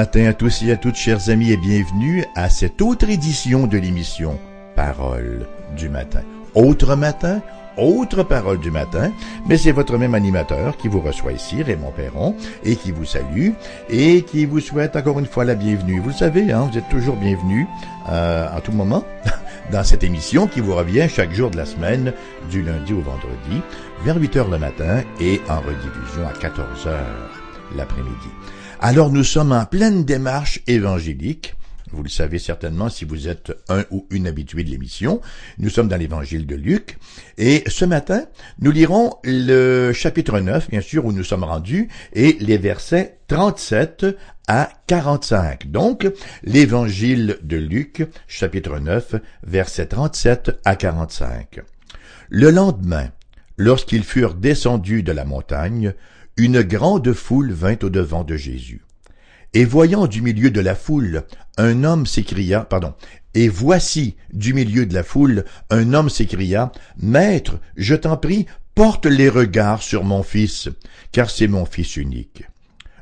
matin à tous et à toutes, chers amis, et bienvenue à cette autre édition de l'émission Parole du matin. Autre matin, autre Parole du matin, mais c'est votre même animateur qui vous reçoit ici, Raymond Perron, et qui vous salue, et qui vous souhaite encore une fois la bienvenue. Vous le savez, hein, vous êtes toujours bienvenue à tout moment dans cette émission qui vous revient chaque jour de la semaine, du lundi au vendredi, vers 8h le matin et en rediffusion à 14h l'après-midi. Alors nous sommes en pleine démarche évangélique. Vous le savez certainement si vous êtes un ou une habitué de l'émission. Nous sommes dans l'évangile de Luc. Et ce matin, nous lirons le chapitre 9, bien sûr, où nous sommes rendus, et les versets 37 à 45. Donc, l'évangile de Luc, chapitre 9, versets 37 à 45. Le lendemain, lorsqu'ils furent descendus de la montagne, une grande foule vint au-devant de Jésus. Et voyant du milieu de la foule, un homme s'écria, « Maître, je t'en prie, porte les regards sur mon fils, car c'est mon fils unique. »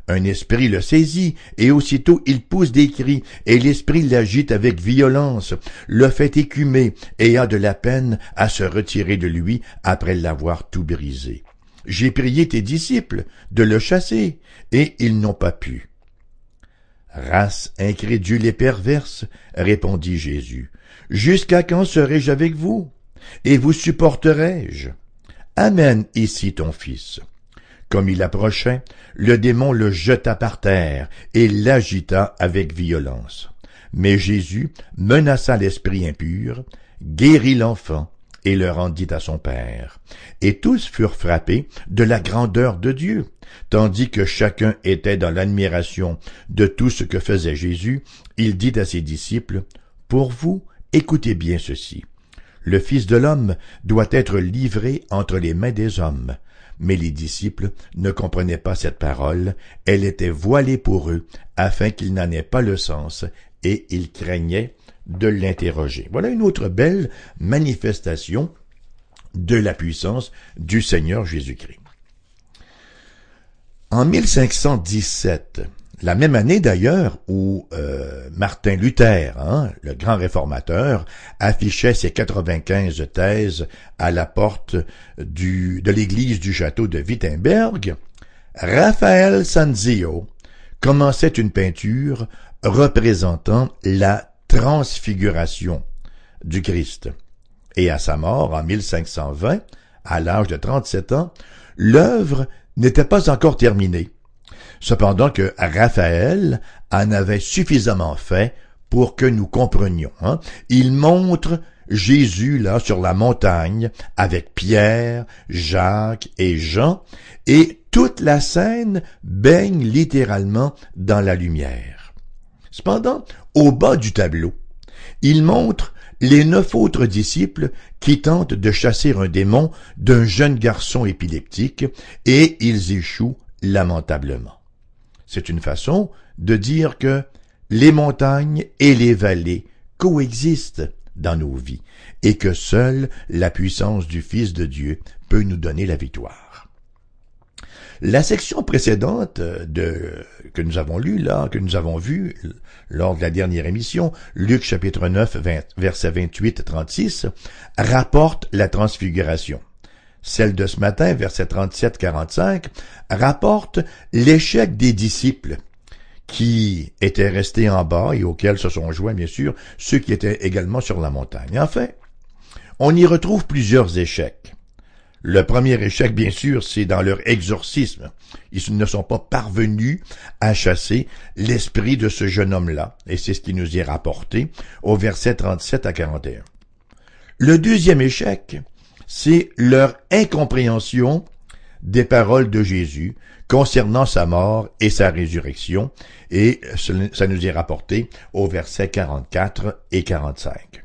Un esprit le saisit, et aussitôt il pousse des cris, et l'esprit l'agite avec violence, le fait écumer, et a de la peine à se retirer de lui après l'avoir tout brisé. « J'ai prié tes disciples de le chasser, et ils n'ont pas pu. » « Race incrédule et perverse, répondit Jésus, jusqu'à quand serai-je avec vous? Et vous supporterai-je? Amène ici ton fils. » Comme il approchait, le démon le jeta par terre et l'agita avec violence. Mais Jésus menaça l'esprit impur, guérit l'enfant et le rendit à son père. Et tous furent frappés de la grandeur de Dieu, tandis que chacun était dans l'admiration de tout ce que faisait Jésus. Il dit à ses disciples, « Pour vous, écoutez bien ceci. Le Fils de l'homme doit être livré entre les mains des hommes. » Mais les disciples ne comprenaient pas cette parole, elle était voilée pour eux, afin qu'ils n'en aient pas le sens, et ils craignaient de l'interroger. Voilà une autre belle manifestation de la puissance du Seigneur Jésus-Christ. En 1517, la même année d'ailleurs où Martin Luther, le grand réformateur, affichait ses 95 thèses à la porte de l'église du château de Wittenberg, Raphaël Sanzio commençait une peinture représentant la transfiguration du Christ. Et à sa mort en 1520, à l'âge de 37 ans, l'œuvre n'était pas encore terminée. Cependant que Raphaël en avait suffisamment fait pour que nous comprenions. Il montre Jésus là sur la montagne avec Pierre, Jacques et Jean, et toute la scène baigne littéralement dans la lumière. Cependant, au bas du tableau, il montre les 9 autres disciples qui tentent de chasser un démon d'un jeune garçon épileptique, et ils échouent lamentablement. C'est une façon de dire que les montagnes et les vallées coexistent dans nos vies et que seule la puissance du Fils de Dieu peut nous donner la victoire. La section précédente que nous avons lue là, que nous avons vue lors de la dernière émission, Luc chapitre 9, versets 28-36, rapporte la transfiguration. Celle de ce matin, versets 37-45, rapporte l'échec des disciples qui étaient restés en bas et auxquels se sont joints, bien sûr, ceux qui étaient également sur la montagne. Enfin, on y retrouve plusieurs échecs. Le premier échec, bien sûr, c'est dans leur exorcisme. Ils ne sont pas parvenus à chasser l'esprit de ce jeune homme-là, et c'est ce qui nous est rapporté au verset 37 à 41. Le deuxième échec, c'est leur incompréhension des paroles de Jésus concernant sa mort et sa résurrection, et ça nous est rapporté aux versets 44 et 45.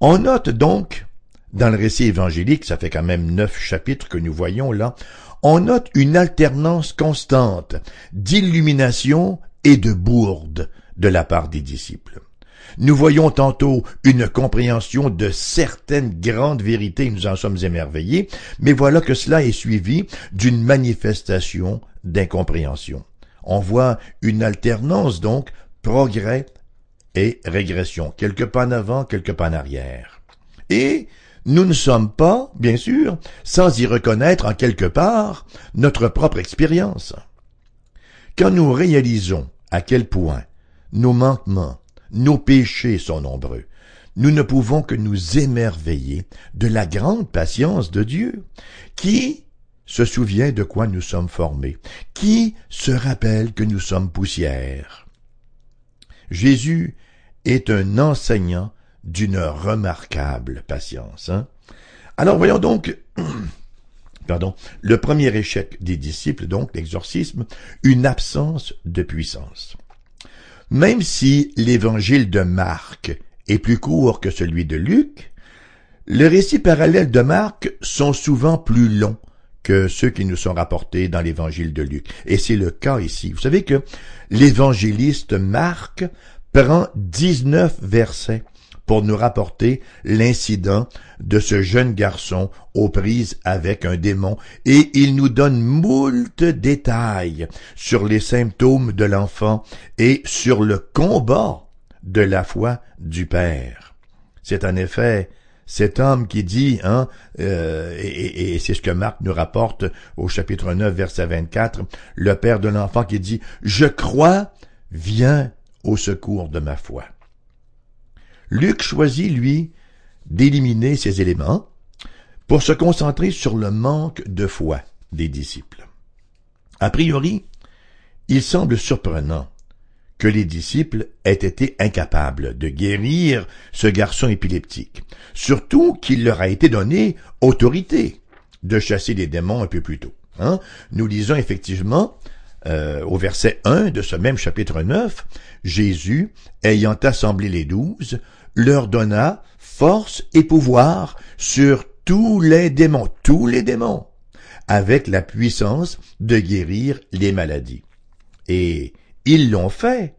On note donc, dans le récit évangélique, ça fait quand même 9 chapitres que nous voyons là, on note une alternance constante d'illumination et de bourde de la part des disciples. Nous voyons tantôt une compréhension de certaines grandes vérités, nous en sommes émerveillés, mais voilà que cela est suivi d'une manifestation d'incompréhension. On voit une alternance, donc, progrès et régression. Quelques pas en avant, quelques pas en arrière. Et nous ne sommes pas, bien sûr, sans y reconnaître en quelque part notre propre expérience. Quand nous réalisons à quel point nos manquements, nos péchés sont nombreux, nous ne pouvons que nous émerveiller de la grande patience de Dieu, qui se souvient de quoi nous sommes formés, qui se rappelle que nous sommes poussière. Jésus est un enseignant d'une remarquable patience. Alors voyons donc le premier échec des disciples, donc l'exorcisme, une absence de puissance. Même si l'évangile de Marc est plus court que celui de Luc, les récits parallèles de Marc sont souvent plus longs que ceux qui nous sont rapportés dans l'évangile de Luc. Et c'est le cas ici. Vous savez que l'évangéliste Marc prend 19 versets pour nous rapporter l'incident de ce jeune garçon aux prises avec un démon, et il nous donne moult détails sur les symptômes de l'enfant et sur le combat de la foi du Père. C'est en effet cet homme qui dit, et c'est ce que Marc nous rapporte au chapitre 9, verset 24, le père de l'enfant qui dit « Je crois, viens au secours de ma foi ». Luc choisit, lui, d'éliminer ces éléments pour se concentrer sur le manque de foi des disciples. A priori, il semble surprenant que les disciples aient été incapables de guérir ce garçon épileptique, surtout qu'il leur a été donné autorité de chasser les démons un peu plus tôt. Nous lisons effectivement au verset 1 de ce même chapitre 9, « Jésus, ayant assemblé les 12, leur donna force et pouvoir sur tous les démons, avec la puissance de guérir les maladies. » Et ils l'ont fait.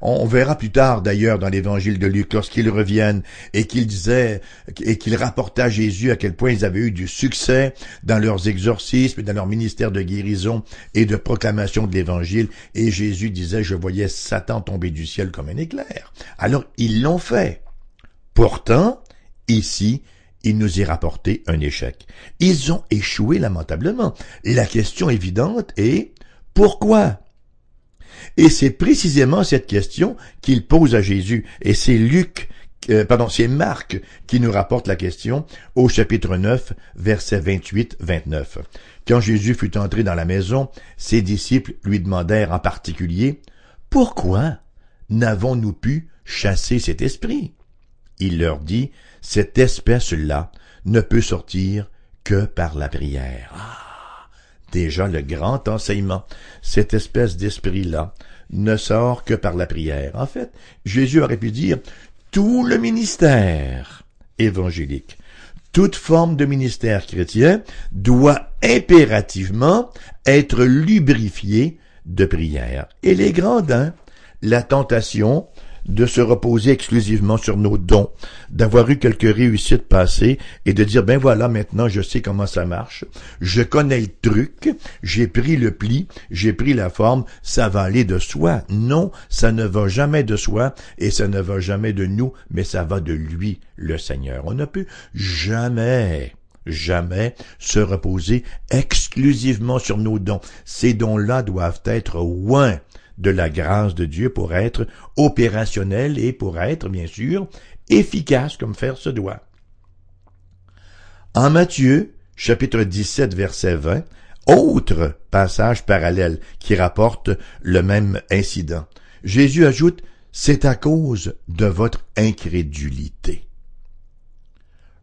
On verra plus tard d'ailleurs dans l'évangile de Luc, lorsqu'ils reviennent et qu'ils rapportaient à Jésus à quel point ils avaient eu du succès dans leurs exorcismes, dans leur ministère de guérison et de proclamation de l'évangile, et Jésus disait « Je voyais Satan tomber du ciel comme un éclair ». Alors ils l'ont fait. Pourtant, ici, il nous est rapporté un échec. Ils ont échoué lamentablement. La question évidente est « Pourquoi ?» Et c'est précisément cette question qu'il pose à Jésus. Et c'est Marc qui nous rapporte la question au chapitre 9, versets 28-29. Quand Jésus fut entré dans la maison, ses disciples lui demandèrent en particulier « Pourquoi n'avons-nous pu chasser cet esprit ?» Il leur dit « Cette espèce-là ne peut sortir que par la prière. » Déjà le grand enseignement, cette espèce d'esprit-là ne sort que par la prière. En fait, Jésus aurait pu dire tout le ministère évangélique, toute forme de ministère chrétien doit impérativement être lubrifiée de prière. Et les grands, la tentation de se reposer exclusivement sur nos dons, d'avoir eu quelques réussites passées et de dire, maintenant je sais comment ça marche, je connais le truc, j'ai pris le pli, j'ai pris la forme, ça va aller de soi. Non, ça ne va jamais de soi et ça ne va jamais de nous, mais ça va de lui, le Seigneur. On ne peut jamais se reposer exclusivement sur nos dons. Ces dons-là doivent être loin de la grâce de Dieu pour être opérationnel et pour être, bien sûr, efficace comme faire se doit. En Matthieu, chapitre 17, verset 20, autre passage parallèle qui rapporte le même incident. Jésus ajoute « C'est à cause de votre incrédulité. »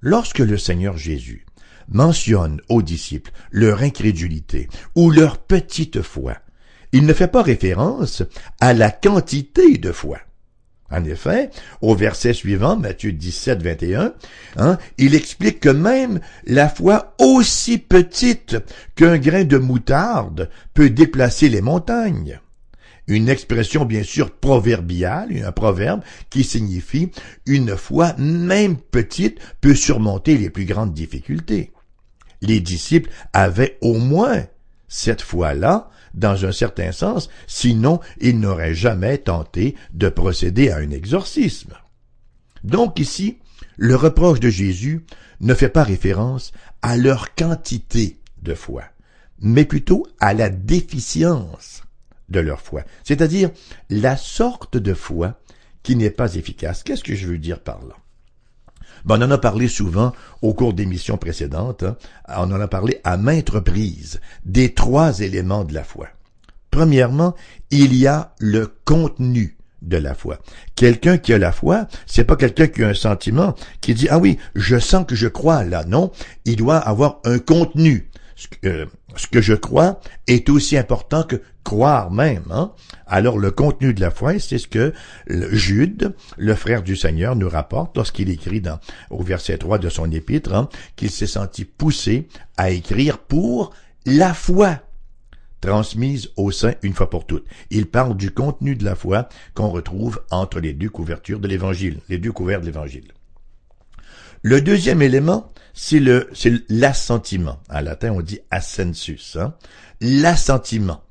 Lorsque le Seigneur Jésus mentionne aux disciples leur incrédulité ou leur petite foi, il ne fait pas référence à la quantité de foi. En effet, au verset suivant, Matthieu 17, 21, il explique que même la foi aussi petite qu'un grain de moutarde peut déplacer les montagnes. Une expression bien sûr proverbiale, un proverbe qui signifie « une foi même petite peut surmonter les plus grandes difficultés ». Les disciples avaient au moins cette fois-là, dans un certain sens, sinon il n'aurait jamais tenté de procéder à un exorcisme. Donc ici, le reproche de Jésus ne fait pas référence à leur quantité de foi, mais plutôt à la déficience de leur foi, c'est-à-dire la sorte de foi qui n'est pas efficace. Qu'est-ce que je veux dire par là? On en a parlé souvent au cours d'émissions précédentes, on en a parlé à maintes reprises, des trois éléments de la foi. Premièrement, il y a le contenu de la foi. Quelqu'un qui a la foi, c'est pas quelqu'un qui a un sentiment, qui dit « Ah oui, je sens que je crois là ». Non, il doit avoir un contenu. Ce que je crois est aussi important que croire même. Alors le contenu de la foi, c'est ce que Jude, le frère du Seigneur, nous rapporte lorsqu'il écrit au verset 3 de son épître, qu'il s'est senti poussé à écrire pour la foi transmise au saints une fois pour toutes. Il parle du contenu de la foi qu'on retrouve entre les deux couvertures de l'Évangile, les deux couverts de l'Évangile. Le deuxième élément, c'est l'assentiment. En latin, on dit assensus. L'assentiment.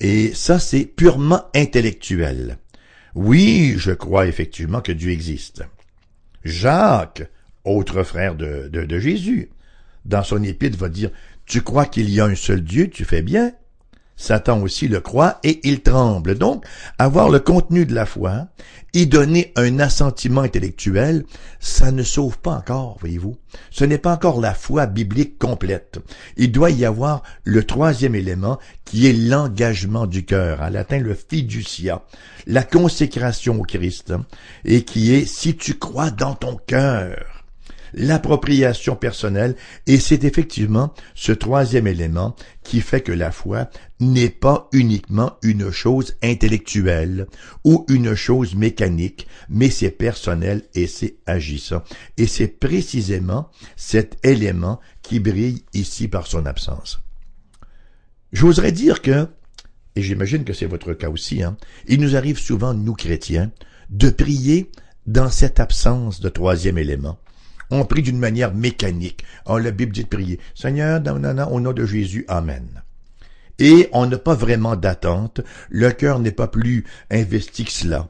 Et ça, c'est purement intellectuel. Oui, je crois effectivement que Dieu existe. Jacques, autre frère de Jésus, dans son épître, va dire « Tu crois qu'il y a un seul Dieu, tu fais bien. » Satan aussi le croit et il tremble. Donc, avoir le contenu de la foi, y donner un assentiment intellectuel, ça ne sauve pas encore, voyez-vous. Ce n'est pas encore la foi biblique complète. Il doit y avoir le troisième élément qui est l'engagement du cœur, en latin le fiducia, la consécration au Christ, et qui est « si tu crois dans ton cœur ». L'appropriation personnelle, et c'est effectivement ce troisième élément qui fait que la foi n'est pas uniquement une chose intellectuelle ou une chose mécanique, mais c'est personnel et c'est agissant. Et c'est précisément cet élément qui brille ici par son absence. J'oserais dire que, et j'imagine que c'est votre cas aussi, il nous arrive souvent, nous chrétiens, de prier dans cette absence de troisième élément. On prie d'une manière mécanique. La Bible dit de prier « Seigneur, au nom de Jésus, Amen ». Et on n'a pas vraiment d'attente, le cœur n'est pas plus investi que cela.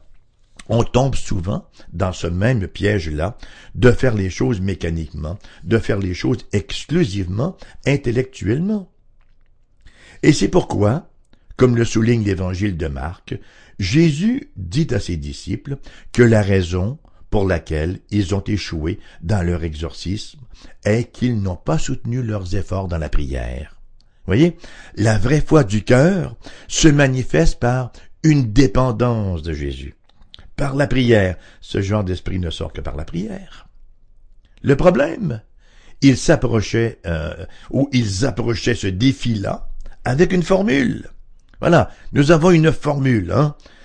On tombe souvent dans ce même piège-là de faire les choses mécaniquement, de faire les choses exclusivement, intellectuellement. Et c'est pourquoi, comme le souligne l'évangile de Marc, Jésus dit à ses disciples que la raison pour laquelle ils ont échoué dans leur exorcisme est qu'ils n'ont pas soutenu leurs efforts dans la prière. Voyez, la vraie foi du cœur se manifeste par une dépendance de Jésus, par la prière. Ce genre d'esprit ne sort que par la prière. Le problème, ils approchaient ce défi-là avec une formule. Voilà, nous avons une formule,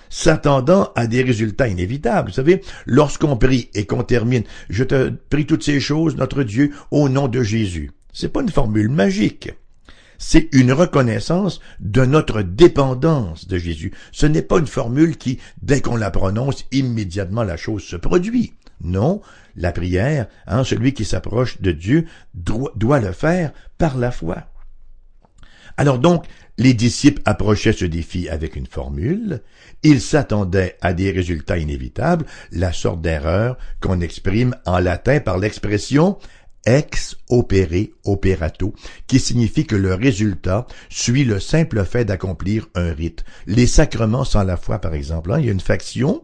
s'attendant à des résultats inévitables. Vous savez, lorsqu'on prie et qu'on termine « Je te prie toutes ces choses, notre Dieu, au nom de Jésus », c'est pas une formule magique. C'est une reconnaissance de notre dépendance de Jésus. Ce n'est pas une formule qui, dès qu'on la prononce, immédiatement la chose se produit. Non, la prière, celui qui s'approche de Dieu doit le faire par la foi. Alors donc, les disciples approchaient ce défi avec une formule. Ils s'attendaient à des résultats inévitables, la sorte d'erreur qu'on exprime en latin par l'expression « ex opere operato », qui signifie que le résultat suit le simple fait d'accomplir un rite. Les sacrements sans la foi, par exemple. Il y a une faction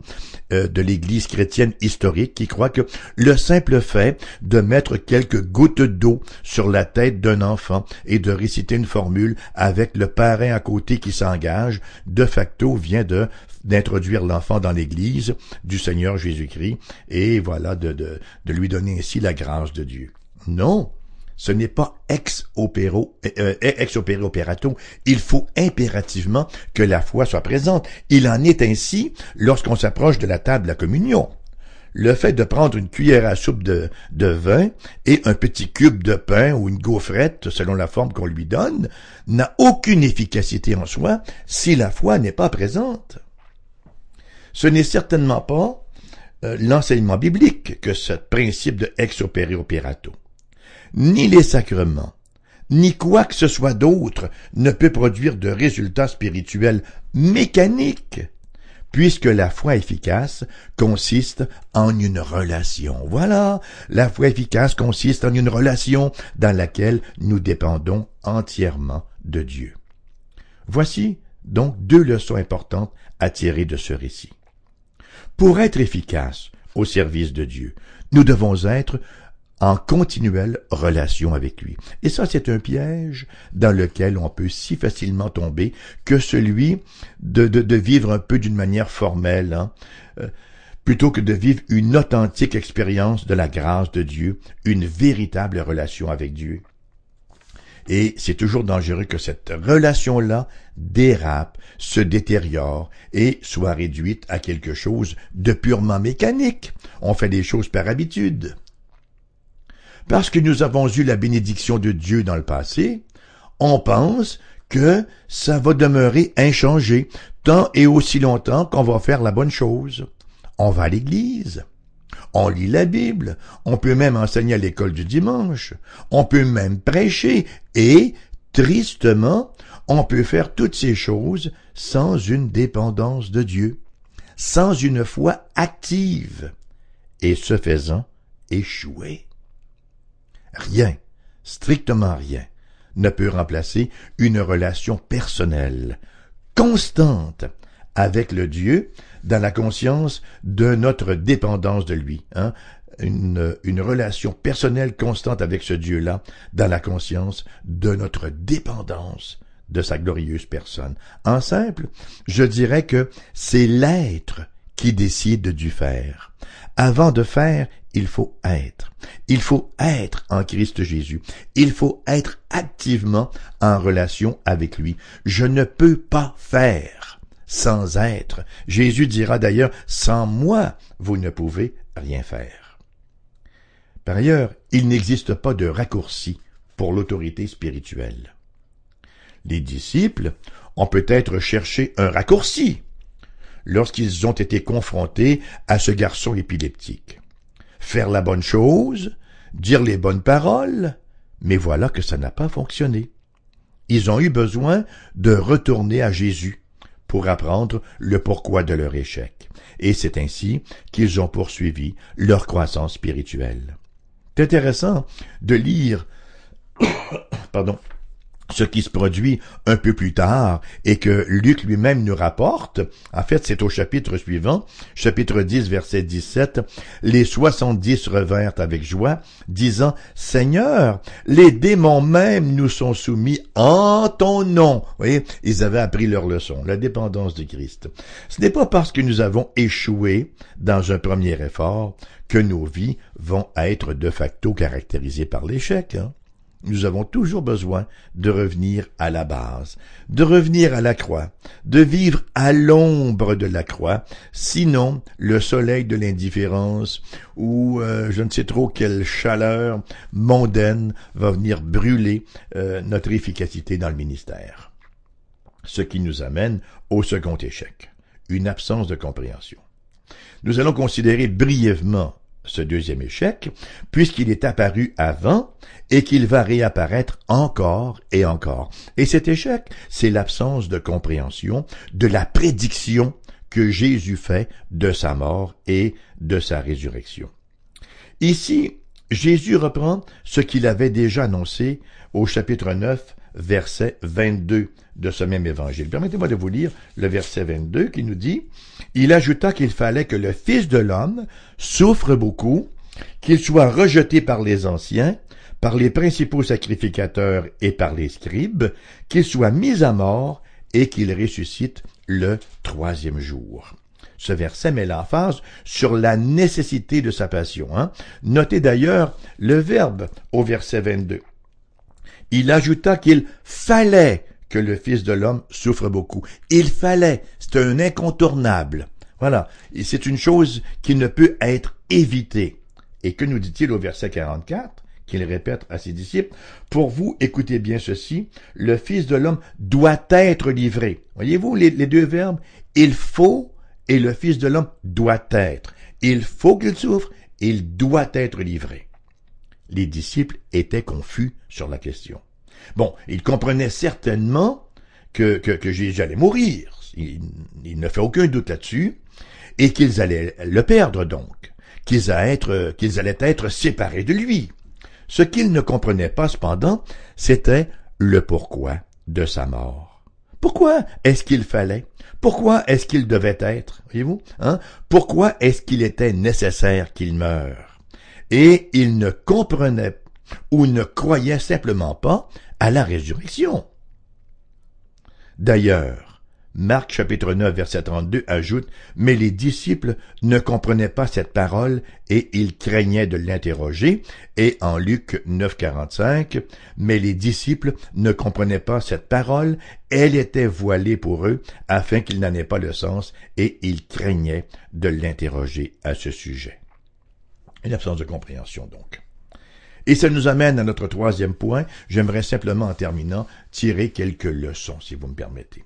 de l'Église chrétienne historique qui croit que le simple fait de mettre quelques gouttes d'eau sur la tête d'un enfant et de réciter une formule avec le parrain à côté qui s'engage, de facto vient d'introduire l'enfant dans l'Église du Seigneur Jésus-Christ et voilà de lui donner ainsi la grâce de Dieu. Non, ce n'est pas ex opere operato. Il faut impérativement que la foi soit présente. Il en est ainsi lorsqu'on s'approche de la table de la communion. Le fait de prendre une cuillère à soupe de vin et un petit cube de pain ou une gaufrette, selon la forme qu'on lui donne, n'a aucune efficacité en soi si la foi n'est pas présente. Ce n'est certainement pas l'enseignement biblique que ce principe de ex opere operato. Ni les sacrements, ni quoi que ce soit d'autre ne peut produire de résultats spirituels mécaniques, puisque la foi efficace consiste en une relation. Voilà, la foi efficace consiste en une relation dans laquelle nous dépendons entièrement de Dieu. Voici donc deux leçons importantes à tirer de ce récit. Pour être efficace au service de Dieu, nous devons être en continuelle relation avec lui. Et ça, c'est un piège dans lequel on peut si facilement tomber que celui de vivre un peu d'une manière formelle, plutôt que de vivre une authentique expérience de la grâce de Dieu, une véritable relation avec Dieu. Et c'est toujours dangereux que cette relation-là dérape, se détériore et soit réduite à quelque chose de purement mécanique. On fait des choses par habitude. Parce que nous avons eu la bénédiction de Dieu dans le passé, on pense que ça va demeurer inchangé tant et aussi longtemps qu'on va faire la bonne chose. On va à l'église, on lit la Bible, on peut même enseigner à l'école du dimanche, on peut même prêcher et, tristement, on peut faire toutes ces choses sans une dépendance de Dieu, sans une foi active, et ce faisant, échouer. Rien, strictement rien, ne peut remplacer une relation personnelle, constante, avec le Dieu, dans la conscience de notre dépendance de lui. Hein? Une relation personnelle constante avec ce Dieu-là, dans la conscience de notre dépendance de sa glorieuse personne. En simple, je dirais que c'est l'être qui décide du faire. Avant de faire, il faut être. Il faut être en Christ Jésus. Il faut être activement en relation avec lui. Je ne peux pas faire sans être. Jésus dira d'ailleurs, « Sans moi, vous ne pouvez rien faire. » Par ailleurs, il n'existe pas de raccourci pour l'autorité spirituelle. Les disciples ont peut-être cherché un raccourci lorsqu'ils ont été confrontés à ce garçon épileptique. Faire la bonne chose, dire les bonnes paroles, mais voilà que ça n'a pas fonctionné. Ils ont eu besoin de retourner à Jésus pour apprendre le pourquoi de leur échec. Et c'est ainsi qu'ils ont poursuivi leur croissance spirituelle. C'est intéressant de lire ce qui se produit un peu plus tard et que Luc lui-même nous rapporte. En fait, c'est au chapitre suivant, chapitre 10, verset 17. « Les 70 revinrent avec joie, disant, « Seigneur, les démons même nous sont soumis en ton nom. » Vous voyez, ils avaient appris leur leçon, la dépendance de Christ. Ce n'est pas parce que nous avons échoué dans un premier effort que nos vies vont être de facto caractérisées par l'échec, hein. Nous avons toujours besoin de revenir à la base, de revenir à la croix, de vivre à l'ombre de la croix, sinon le soleil de l'indifférence ou je ne sais trop quelle chaleur mondaine va venir brûler notre efficacité dans le ministère. Ce qui nous amène au second échec, une absence de compréhension. Nous allons considérer brièvement ce deuxième échec, puisqu'il est apparu avant et qu'il va réapparaître encore et encore. Et cet échec, c'est l'absence de compréhension de la prédiction que Jésus fait de sa mort et de sa résurrection. Ici, Jésus reprend ce qu'il avait déjà annoncé au chapitre 9, verset 22 de ce même évangile. Permettez-moi de vous lire le verset 22 qui nous dit « Il ajouta qu'il fallait que le Fils de l'homme souffre beaucoup, qu'il soit rejeté par les anciens, par les principaux sacrificateurs et par les scribes, qu'il soit mis à mort et qu'il ressuscite le troisième jour. » Ce verset met l'emphase sur la nécessité de sa passion. Hein? Notez d'ailleurs le verbe au verset 22. Il ajouta qu'il fallait que le Fils de l'homme souffre beaucoup. Il fallait, c'est un incontournable. Voilà, et c'est une chose qui ne peut être évitée. Et que nous dit-il au verset 44, qu'il répète à ses disciples? « Pour vous, écoutez bien ceci, le Fils de l'homme doit être livré. » Voyez-vous les deux verbes? « Il faut » et « le Fils de l'homme doit être ». « Il faut qu'il souffre, il doit être livré. » Les disciples étaient confus sur la question. Bon, il comprenait certainement que j'allais mourir, il ne fait aucun doute là-dessus, et qu'ils allaient le perdre donc, qu'ils allaient être séparés de lui. Ce qu'il ne comprenait pas cependant, c'était le pourquoi de sa mort. Pourquoi est-ce qu'il fallait? Pourquoi est-ce qu'il devait être? Voyez-vous, hein? Pourquoi est-ce qu'il était nécessaire qu'il meure? Et il ne comprenait ou ne croyait simplement pas à la résurrection. D'ailleurs, Marc chapitre 9, verset 32 ajoute « Mais les disciples ne comprenaient pas cette parole et ils craignaient de l'interroger. » Et en Luc 9, 45, « Mais les disciples ne comprenaient pas cette parole, elle était voilée pour eux afin qu'ils n'en aient pas le sens et ils craignaient de l'interroger à ce sujet. » Une absence de compréhension donc. Et ça nous amène à notre troisième point. J'aimerais simplement, en terminant, tirer quelques leçons, si vous me permettez.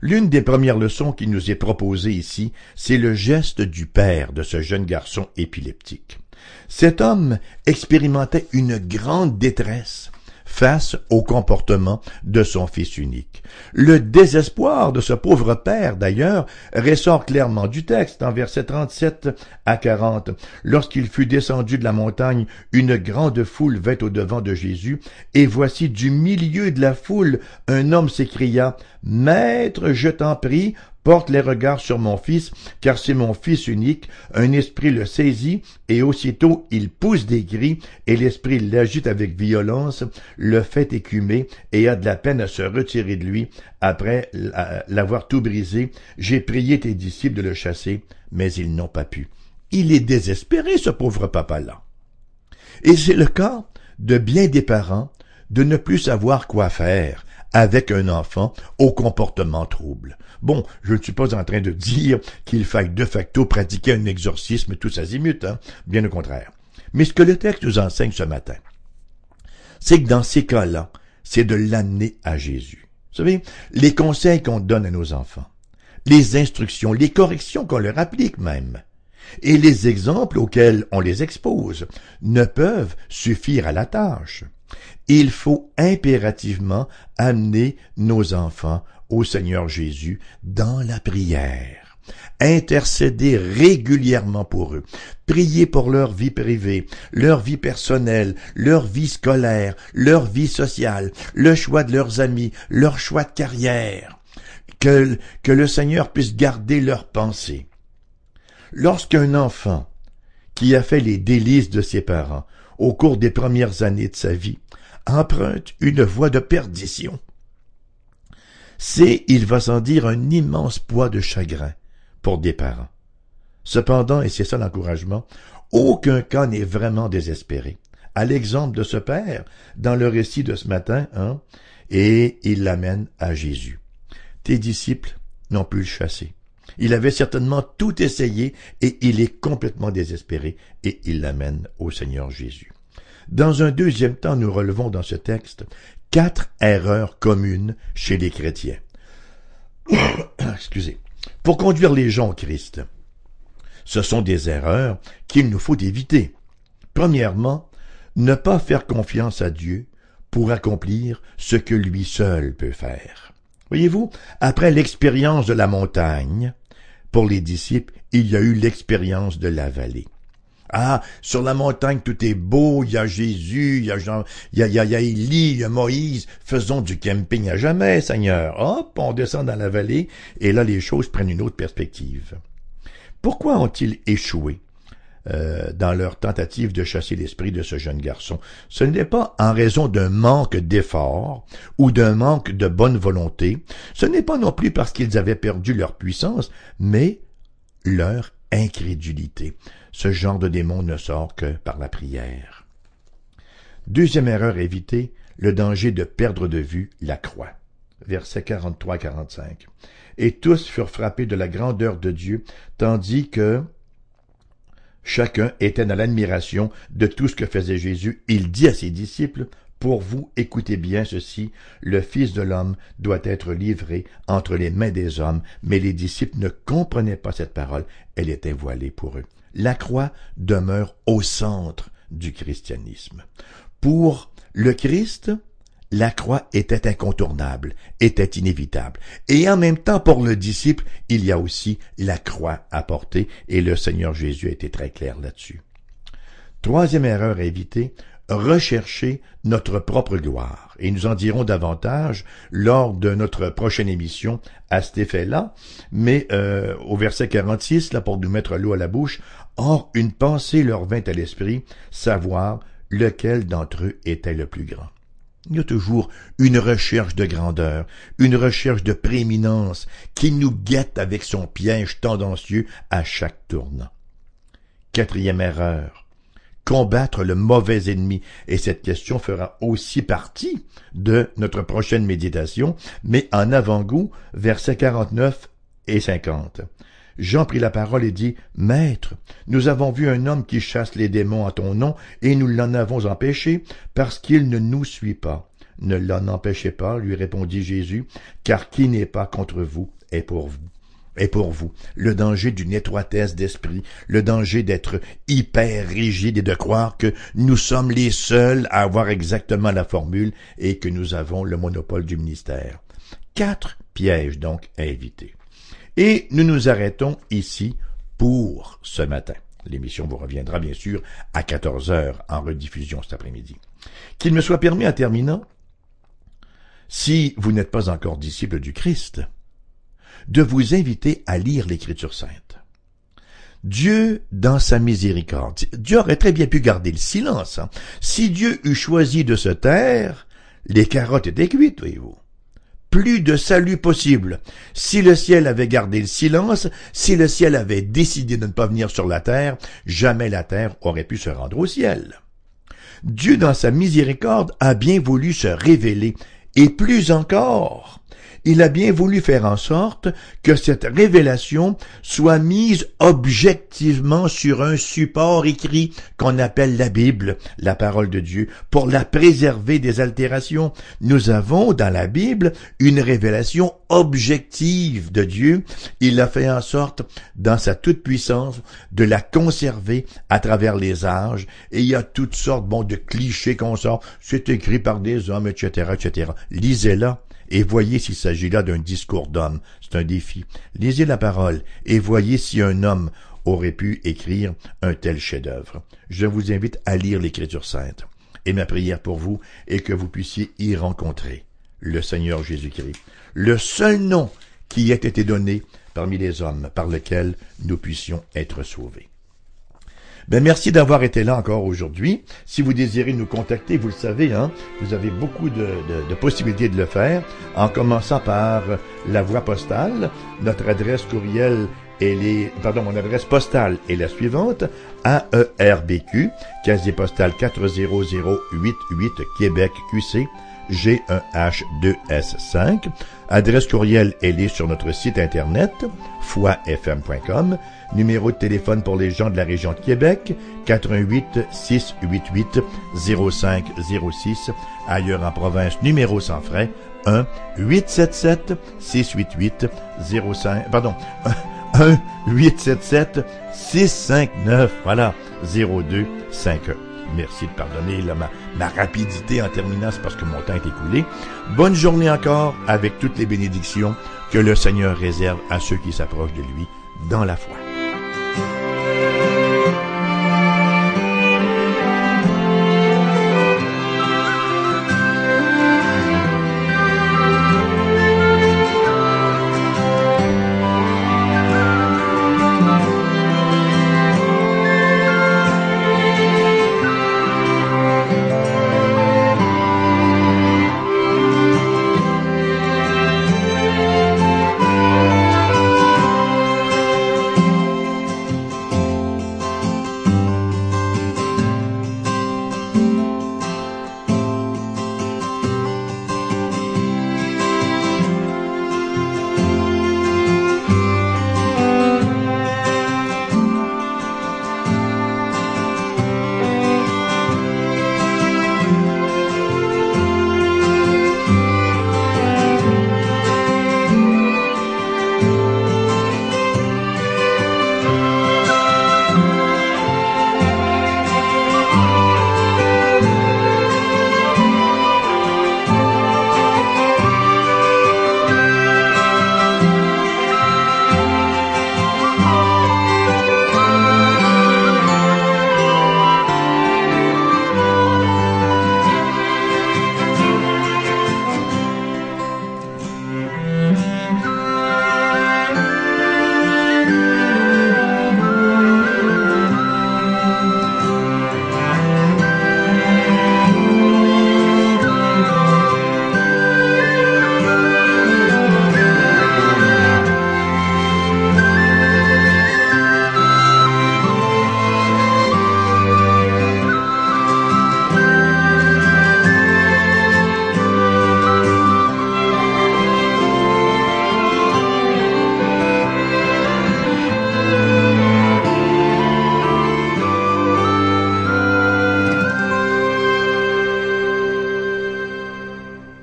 L'une des premières leçons qui nous est proposée ici, c'est le geste du père de ce jeune garçon épileptique. Cet homme expérimentait une grande détresse face au comportement de son fils unique. Le désespoir de ce pauvre père, d'ailleurs, ressort clairement du texte, en versets 37 à 40. « Lorsqu'il fut descendu de la montagne, une grande foule vint au-devant de Jésus, et voici du milieu de la foule, un homme s'écria, « Maître, je t'en prie, porte les regards sur mon fils, car c'est mon fils unique. » Un esprit le saisit, et aussitôt il pousse des cris, et l'esprit l'agite avec violence, le fait écumer, et a de la peine à se retirer de lui. Après l'avoir tout brisé, j'ai prié tes disciples de le chasser, mais ils n'ont pas pu. Il est désespéré, ce pauvre papa-là. Et c'est le cas de bien des parents de ne plus savoir quoi faire avec un enfant au comportement trouble. Bon, je ne suis pas en train de dire qu'il faille de facto pratiquer un exorcisme tous azimuts, hein? Bien au contraire. Mais ce que le texte nous enseigne ce matin, c'est que dans ces cas-là, c'est de l'amener à Jésus. Vous savez, les conseils qu'on donne à nos enfants, les instructions, les corrections qu'on leur applique même, et les exemples auxquels on les expose, ne peuvent suffire à la tâche. Il faut impérativement amener nos enfants au Seigneur Jésus dans la prière, intercéder régulièrement pour eux, prier pour leur vie privée, leur vie personnelle, leur vie scolaire, leur vie sociale, le choix de leurs amis, leur choix de carrière, que le Seigneur puisse garder leurs pensées. Lorsqu'un enfant qui a fait les délices de ses parents au cours des premières années de sa vie, emprunte une voie de perdition, c'est, il va sans dire, un immense poids de chagrin pour des parents. Cependant, et c'est ça l'encouragement, aucun cas n'est vraiment désespéré. À l'exemple de ce père, dans le récit de ce matin, hein, et il l'amène à Jésus. Tes disciples n'ont pu le chasser. Il avait certainement tout essayé et il est complètement désespéré et il l'amène au Seigneur Jésus. Dans un deuxième temps, nous relevons dans ce texte 4 erreurs communes chez les chrétiens. Excusez. Pour conduire les gens au Christ, ce sont des erreurs qu'il nous faut éviter. Premièrement, ne pas faire confiance à Dieu pour accomplir ce que lui seul peut faire. Voyez-vous, après l'expérience de la montagne, pour les disciples, il y a eu l'expérience de la vallée. Ah, sur la montagne, tout est beau, il y a Jésus, il y a Élie, il y a Moïse, faisons du camping à jamais, Seigneur. Hop, on descend dans la vallée, et là, les choses prennent une autre perspective. Pourquoi ont-ils échoué dans leur tentative de chasser l'esprit de ce jeune garçon? Ce n'est pas en raison d'un manque d'effort ou d'un manque de bonne volonté, ce n'est pas non plus parce qu'ils avaient perdu leur puissance, mais leur incrédulité. Ce genre de démon ne sort que par la prière. Deuxième erreur évitée, le danger de perdre de vue la croix. Versets 43-45. Et tous furent frappés de la grandeur de Dieu, tandis que chacun était dans l'admiration de tout ce que faisait Jésus. Il dit à ses disciples, « Pour vous, écoutez bien ceci, le Fils de l'homme doit être livré entre les mains des hommes. » Mais les disciples ne comprenaient pas cette parole, elle était voilée pour eux. La croix demeure au centre du christianisme. Pour le Christ, la croix était incontournable, était inévitable. Et en même temps, pour le disciple, il y a aussi la croix à porter, et le Seigneur Jésus a été très clair là-dessus. Troisième erreur à éviter, rechercher notre propre gloire. Et nous en dirons davantage lors de notre prochaine émission à cet effet-là, mais au verset 46, là, pour nous mettre l'eau à la bouche, « Or, une pensée leur vint à l'esprit, savoir lequel d'entre eux était le plus grand. » Il y a toujours une recherche de grandeur, une recherche de prééminence qui nous guette avec son piège tendancieux à chaque tournant. Quatrième erreur, combattre le mauvais ennemi. Et cette question fera aussi partie de notre prochaine méditation, mais en avant-goût, versets 49 et 50. Jean prit la parole et dit, « Maître, nous avons vu un homme qui chasse les démons à ton nom, et nous l'en avons empêché, parce qu'il ne nous suit pas. » « Ne l'en empêchez pas, lui répondit Jésus, car qui n'est pas contre vous est pour vous. » Et pour vous, le danger d'une étroitesse d'esprit, le danger d'être hyper rigide et de croire que nous sommes les seuls à avoir exactement la formule et que nous avons le monopole du ministère. 4 pièges donc à éviter. Et nous nous arrêtons ici pour ce matin. L'émission vous reviendra bien sûr à 14h en rediffusion cet après-midi. Qu'il me soit permis en terminant, si vous n'êtes pas encore disciple du Christ, de vous inviter à lire l'Écriture sainte. Dieu, dans sa miséricorde, Dieu aurait très bien pu garder le silence. Hein? Si Dieu eût choisi de se taire, les carottes étaient cuites, voyez-vous. Plus de salut possible. Si le ciel avait gardé le silence, si le ciel avait décidé de ne pas venir sur la terre, jamais la terre aurait pu se rendre au ciel. Dieu, dans sa miséricorde, a bien voulu se révéler. Et plus encore, il a bien voulu faire en sorte que cette révélation soit mise objectivement sur un support écrit qu'on appelle la Bible, la parole de Dieu, pour la préserver des altérations. Nous avons dans la Bible une révélation objective de Dieu. Il a fait en sorte, dans sa toute-puissance, de la conserver à travers les âges. Et il y a toutes sortes de clichés qu'on sort. C'est écrit par des hommes, etc., etc. Lisez-la. Et voyez s'il s'agit là d'un discours d'homme. C'est un défi. Lisez la parole et voyez si un homme aurait pu écrire un tel chef-d'œuvre. Je vous invite à lire l'Écriture sainte. Et ma prière pour vous est que vous puissiez y rencontrer le Seigneur Jésus-Christ, le seul nom qui ait été donné parmi les hommes, par lequel nous puissions être sauvés. Merci d'avoir été là encore aujourd'hui. Si vous désirez nous contacter, vous le savez, vous avez beaucoup de possibilités de le faire, en commençant par la voie postale. Notre adresse courriel mon adresse postale est la suivante, AERBQ, casier postal 40088, Québec, QC, G1H2S5. Adresse courriel, elle est sur notre site internet, foifm.com. Numéro de téléphone pour les gens de la région de Québec, 418-688-0506. Ailleurs en province, numéro sans frais, 1-877-659, voilà, 0251. Merci de pardonner ma rapidité en terminant, c'est parce que mon temps est écoulé. Bonne journée encore, avec toutes les bénédictions que le Seigneur réserve à ceux qui s'approchent de lui dans la foi.